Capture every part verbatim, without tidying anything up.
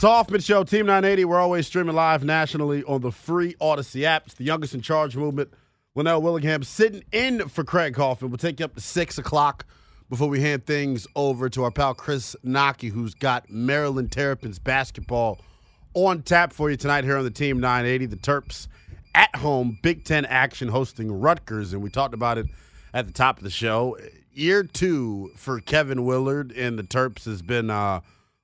It's the Hoffman Show, Team nine eighty. We're always streaming live nationally on the free Odyssey app. It's the Youngest in Charge movement. Lynnell Willingham sitting in for Craig Hoffman. We'll take you up to six o'clock before we hand things over to our pal Chris Naki, who's got Maryland Terrapins basketball on tap for you tonight here on the Team nine eighty. The Terps at home, Big Ten action hosting Rutgers, and we talked about it at the top of the show. Year two for Kevin Willard and the Terps has been uh,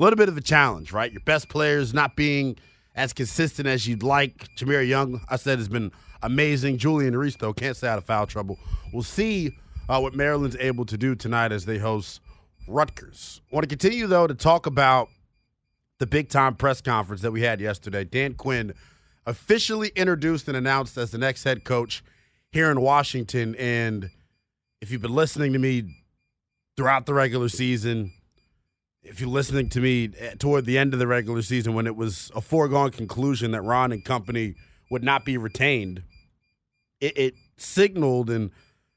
a little bit of a challenge, right? Your best players not being as consistent as you'd like. Jahmir Young, I said, has been amazing. Julian Aristo can't stay out of foul trouble. We'll see uh, what Maryland's able to do tonight as they host Rutgers. I want to continue, though, to talk about the big-time press conference that we had yesterday. Dan Quinn officially introduced and announced as the next head coach here in Washington. And if you've been listening to me throughout the regular season, if you're listening to me toward the end of the regular season when it was a foregone conclusion that Ron and company would not be retained, it, it signaled and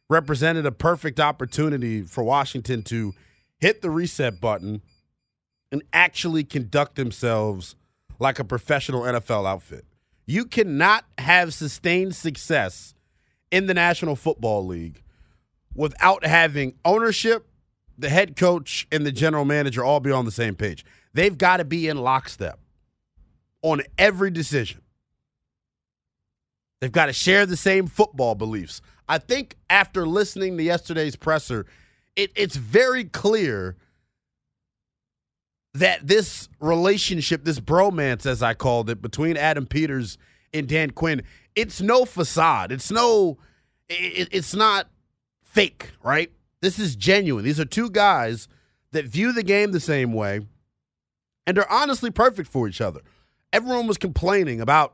represented a perfect opportunity for Washington to hit the reset button and actually conduct themselves like a professional N F L outfit. You cannot have sustained success in the National Football League without having ownership, the head coach, and the general manager all be on the same page. They've got to be in lockstep on every decision. They've got to share the same football beliefs. I think after listening to yesterday's presser, it, it's very clear that this relationship, this bromance, as I called it, between Adam Peters and Dan Quinn, it's no facade. It's no, it, it's not fake, right? This is genuine. These are two guys that view the game the same way and are honestly perfect for each other. Everyone was complaining about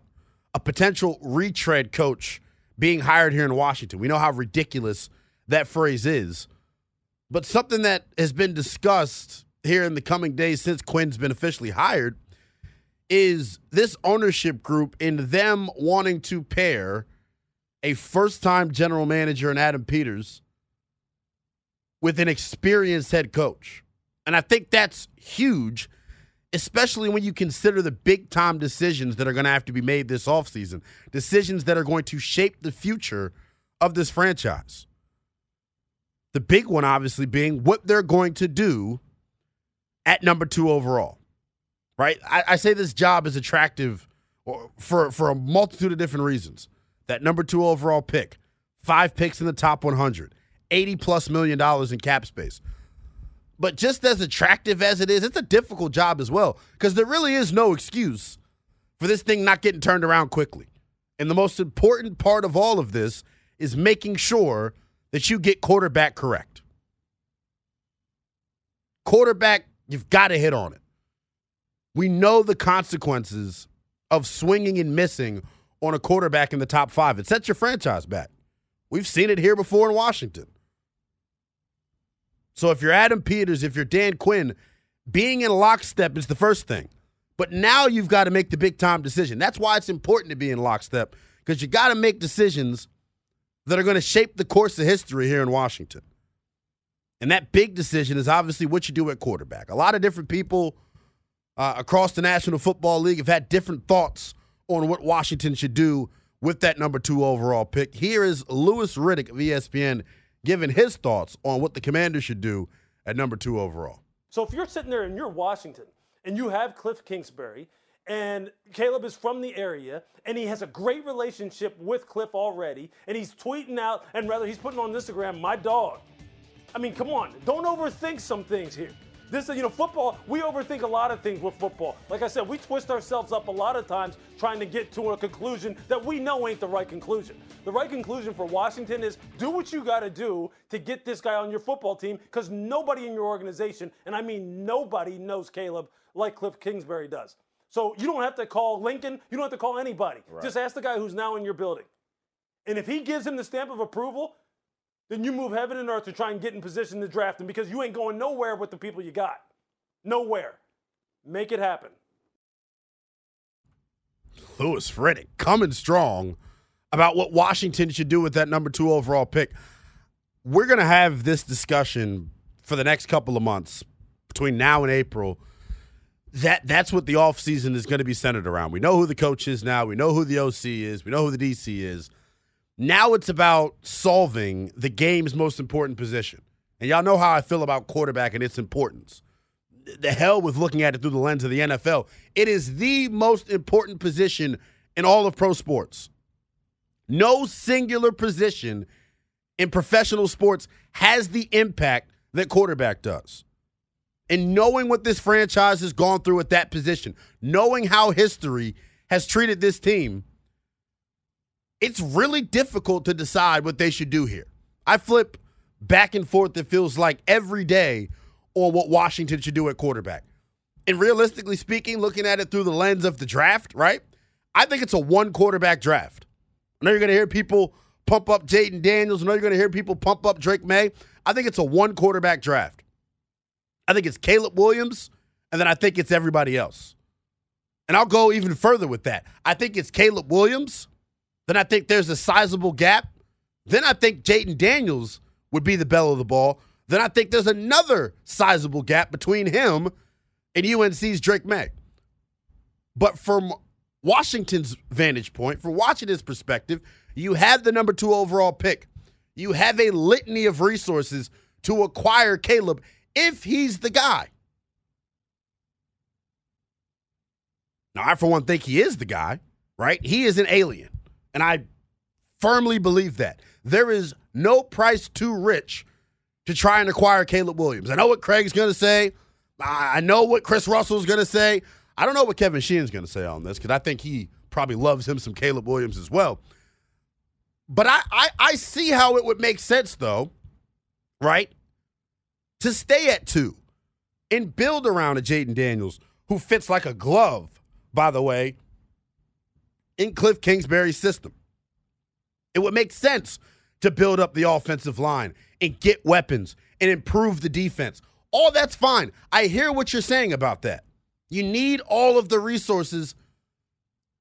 a potential retread coach being hired here in Washington. We know how ridiculous that phrase is, but something that has been discussed here in the coming days since Quinn's been officially hired is this ownership group and them wanting to pair a first-time general manager in Adam Peters with an experienced head coach. And I think that's huge, especially when you consider the big-time decisions that are going to have to be made this offseason, decisions that are going to shape the future of this franchise. The big one, obviously, being what they're going to do at number two overall, right? I, I say this job is attractive for, for a multitude of different reasons. That number two overall pick, five picks in the top one hundred, eighty plus million dollars in cap space. But just as attractive as it is, it's a difficult job as well, because there really is no excuse for this thing not getting turned around quickly. And the most important part of all of this is making sure that you get quarterback correct. Quarterback, you've got to hit on it. We know the consequences of swinging and missing on a quarterback in the top five. It sets your franchise back. We've seen it here before in Washington. So if you're Adam Peters, if you're Dan Quinn, being in lockstep is the first thing. But now you've got to make the big-time decision. That's why it's important to be in lockstep, because you got to make decisions that are going to shape the course of history here in Washington. And that big decision is obviously what you do at quarterback. A lot of different people uh, across the National Football League have had different thoughts on what Washington should do with that number two overall pick. Here is Louis Riddick of E S P N giving his thoughts on what the Commanders should do at number two overall. So if you're sitting there and you're Washington and you have Cliff Kingsbury and Caleb is from the area and he has a great relationship with Cliff already and he's tweeting out and rather he's putting on Instagram, my dog. I mean, come on, don't overthink some things here. This, you know, football, we overthink a lot of things with football. Like I said, we twist ourselves up a lot of times trying to get to a conclusion that we know ain't the right conclusion. The right conclusion for Washington is do what you got to do to get this guy on your football team, because nobody in your organization, and I mean nobody, knows Caleb like Cliff Kingsbury does. So you don't have to call Lincoln. You don't have to call anybody. Right. Just ask the guy who's now in your building. And if he gives him the stamp of approval, then you move heaven and earth to try and get in position to draft him, because you ain't going nowhere with the people you got. Nowhere. Make it happen. Louis Riddick coming strong about what Washington should do with that number two overall pick. We're going to have this discussion for the next couple of months between now and April that that's what the offseason is going to be centered around. We know who the coach is now. We know who the O C is. We know who the D C is. Now it's about solving the game's most important position. And y'all know how I feel about quarterback and its importance. The hell with looking at it through the lens of the N F L. It is the most important position in all of pro sports. No singular position in professional sports has the impact that quarterback does. And knowing what this franchise has gone through at that position, knowing how history has treated this team, it's really difficult to decide what they should do here. I flip back and forth, it feels like, every day on what Washington should do at quarterback. And realistically speaking, looking at it through the lens of the draft, right? I think it's a one-quarterback draft. I know you're going to hear people pump up Jaden Daniels. I know you're going to hear people pump up Drake May. I think it's a one-quarterback draft. I think it's Caleb Williams, and then I think it's everybody else. And I'll go even further with that. I think it's Caleb Williams. Then I think there's a sizable gap. Then I think Jaden Daniels would be the belle of the ball. Then I think there's another sizable gap between him and U N C's Drake May. But from Washington's vantage point, from Washington's perspective, you have the number two overall pick. You have a litany of resources to acquire Caleb if he's the guy. Now, I, for one, think he is the guy, right? He is an alien, and I firmly believe that. There is no price too rich to try and acquire Caleb Williams. I know what Craig's going to say. I know what Chris Russell's going to say. I don't know what Kevin Sheehan's going to say on this, because I think he probably loves him some Caleb Williams as well. But I, I, I see how it would make sense, though, right, to stay at two and build around a Jaden Daniels, who fits like a glove, by the way, in Cliff Kingsbury's system. It would make sense to build up the offensive line and get weapons and improve the defense. All that's fine. I hear what you're saying about that. You need all of the resources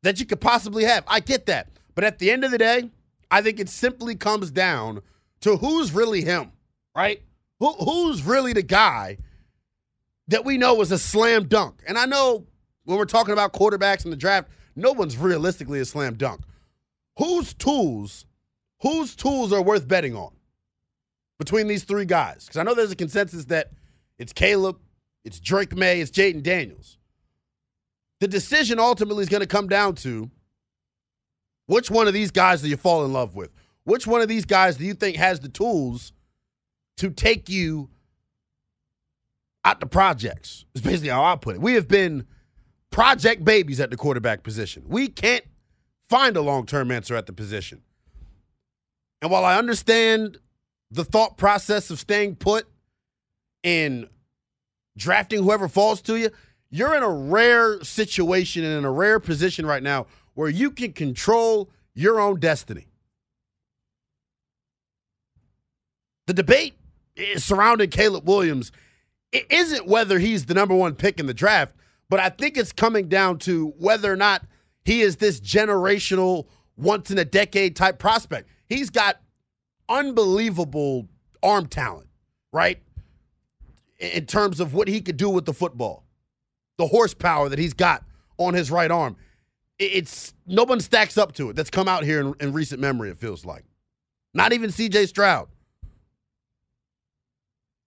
that you could possibly have. I get that. But at the end of the day, I think it simply comes down to who's really him, right? Who, who's really the guy that we know is a slam dunk? And I know when we're talking about quarterbacks in the draft, no one's realistically a slam dunk. Whose tools, whose tools are worth betting on between these three guys? Because I know there's a consensus that it's Caleb, it's Drake May, it's Jaden Daniels. The decision ultimately is going to come down to which one of these guys do you fall in love with? Which one of these guys do you think has the tools to take you out the projects? It's basically how I put it. We have been project babies at the quarterback position. We can't find a long-term answer at the position. And while I understand the thought process of staying put and drafting whoever falls to you, you're in a rare situation and in a rare position right now where you can control your own destiny. The debate surrounding Caleb Williams, it isn't whether he's the number one pick in the draft, but I think it's coming down to whether or not he is this generational, once-in-a-decade type prospect. He's got unbelievable arm talent, right, in terms of what he could do with the football, the horsepower that he's got on his right arm. It's no one stacks up to it that's come out here in, in recent memory, it feels like. Not even C J. Stroud.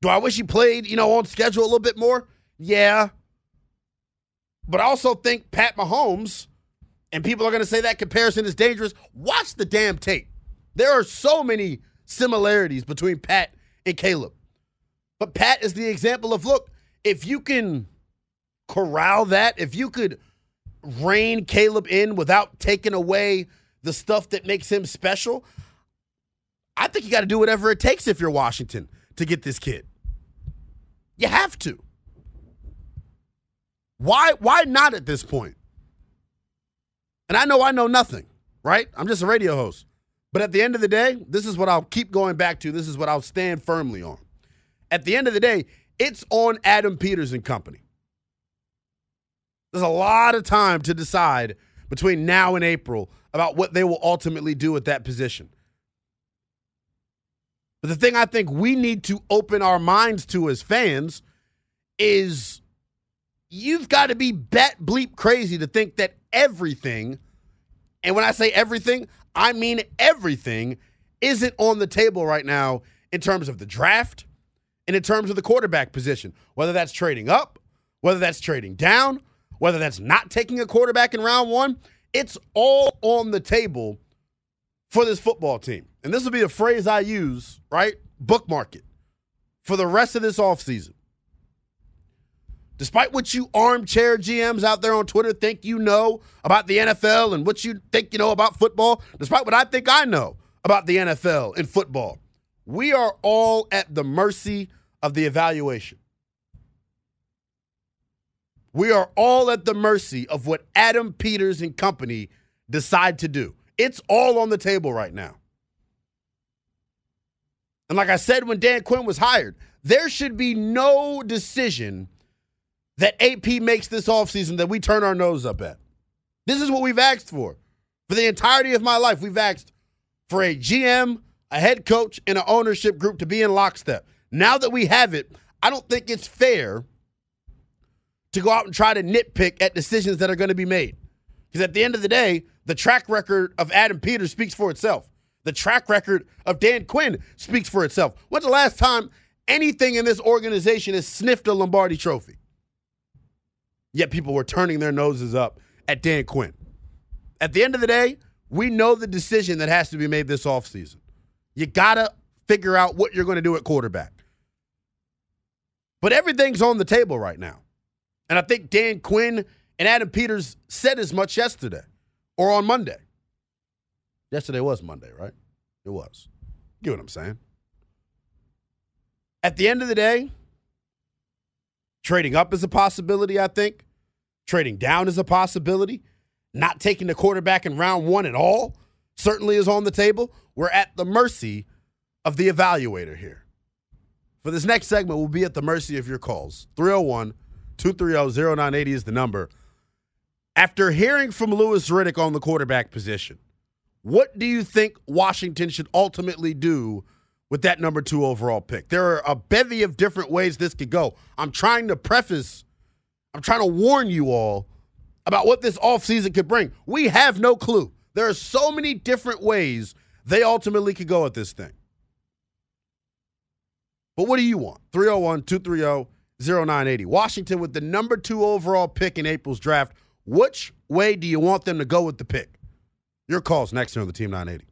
Do I wish he played, you know, on schedule a little bit more? Yeah. But I also think Pat Mahomes, and people are going to say that comparison is dangerous, watch the damn tape. There are so many similarities between Pat and Caleb. But Pat is the example of, look, if you can corral that, if you could rein Caleb in without taking away the stuff that makes him special, I think you got to do whatever it takes if you're Washington to get this kid. You have to. Why why not at this point? And I know I know nothing, right? I'm just a radio host. But at the end of the day, this is what I'll keep going back to. This is what I'll stand firmly on. At the end of the day, it's on Adam Peters and company. There's a lot of time to decide between now and April about what they will ultimately do at that position. But the thing I think we need to open our minds to as fans is you've got to be bat bleep crazy to think that everything, and when I say everything, I mean everything, isn't on the table right now in terms of the draft and in terms of the quarterback position, whether that's trading up, whether that's trading down, whether that's not taking a quarterback in round one. It's all on the table for this football team. And this will be a phrase I use, right? Bookmark it for the rest of this offseason. Despite what you armchair G Ms out there on Twitter think you know about the N F L and what you think you know about football, despite what I think I know about the N F L and football, we are all at the mercy of the evaluation. We are all at the mercy of what Adam Peters and company decide to do. It's all on the table right now. And like I said when Dan Quinn was hired, there should be no decision that A P makes this offseason that we turn our nose up at. This is what we've asked for. For the entirety of my life, we've asked for a G M, a head coach, and an ownership group to be in lockstep. Now that we have it, I don't think it's fair to go out and try to nitpick at decisions that are going to be made. Because at the end of the day, the track record of Adam Peters speaks for itself. The track record of Dan Quinn speaks for itself. When's the last time anything in this organization has sniffed a Lombardi trophy? Yet people were turning their noses up at Dan Quinn. At the end of the day, we know the decision that has to be made this offseason. You got to figure out what you're going to do at quarterback. But everything's on the table right now. And I think Dan Quinn and Adam Peters said as much yesterday or on Monday. Yesterday was Monday, right? It was. You know what I'm saying? At the end of the day, trading up is a possibility, I think. Trading down is a possibility. Not taking the quarterback in round one at all certainly is on the table. We're at the mercy of the evaluator here. For this next segment, we'll be at the mercy of your calls. three oh one, two three oh, oh nine eighty is the number. After hearing from Louis Riddick on the quarterback position, what do you think Washington should ultimately do with that number two overall pick? There are a bevy of different ways this could go. I'm trying to preface, I'm trying to warn you all about what this offseason could bring. We have no clue. There are so many different ways they ultimately could go at this thing. But what do you want? three oh one, two three oh, oh nine eighty. Washington with the number two overall pick in April's draft. Which way do you want them to go with the pick? Your call's next here on the Team nine eighty.